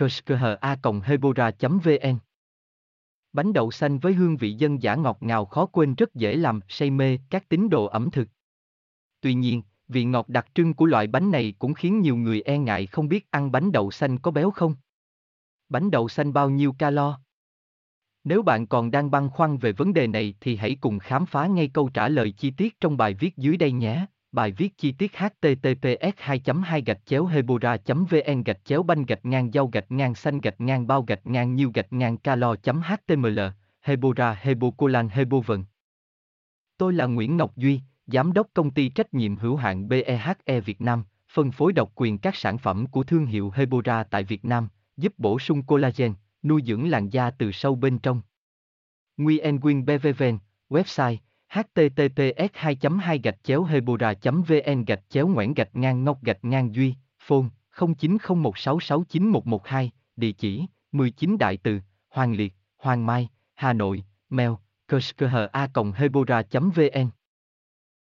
kushkha@hebora.vn. Bánh đậu xanh với hương vị dân dã ngọt ngào khó quên rất dễ làm say mê các tín đồ ẩm thực. Tuy nhiên, vị ngọt đặc trưng của loại bánh này cũng khiến nhiều người e ngại không biết ăn bánh đậu xanh có béo không. Bánh đậu xanh bao nhiêu calo? Nếu bạn còn đang băn khoăn về vấn đề này thì hãy cùng khám phá ngay câu trả lời chi tiết trong bài viết dưới đây nhé. Bài viết chi tiết https://hebora.vn/banh-rau-xanh-bao-nhiêu-calo.html hebora, hebocolan, hebovần. Tôi là Nguyễn Ngọc Duy, Giám đốc Công ty Trách nhiệm hữu hạn BEHE Việt Nam, phân phối độc quyền các sản phẩm của thương hiệu Hebora tại Việt Nam, giúp bổ sung collagen, nuôi dưỡng làn da từ sâu bên trong. Nguyen Beveren, website https://hebora.vn/Nguyễn-Ngọc-Duy, phone 0901669112, địa chỉ 19 Đại Từ, Hoàng Liệt, Hoàng Mai, Hà Nội, mail kushkha@hebora.vn.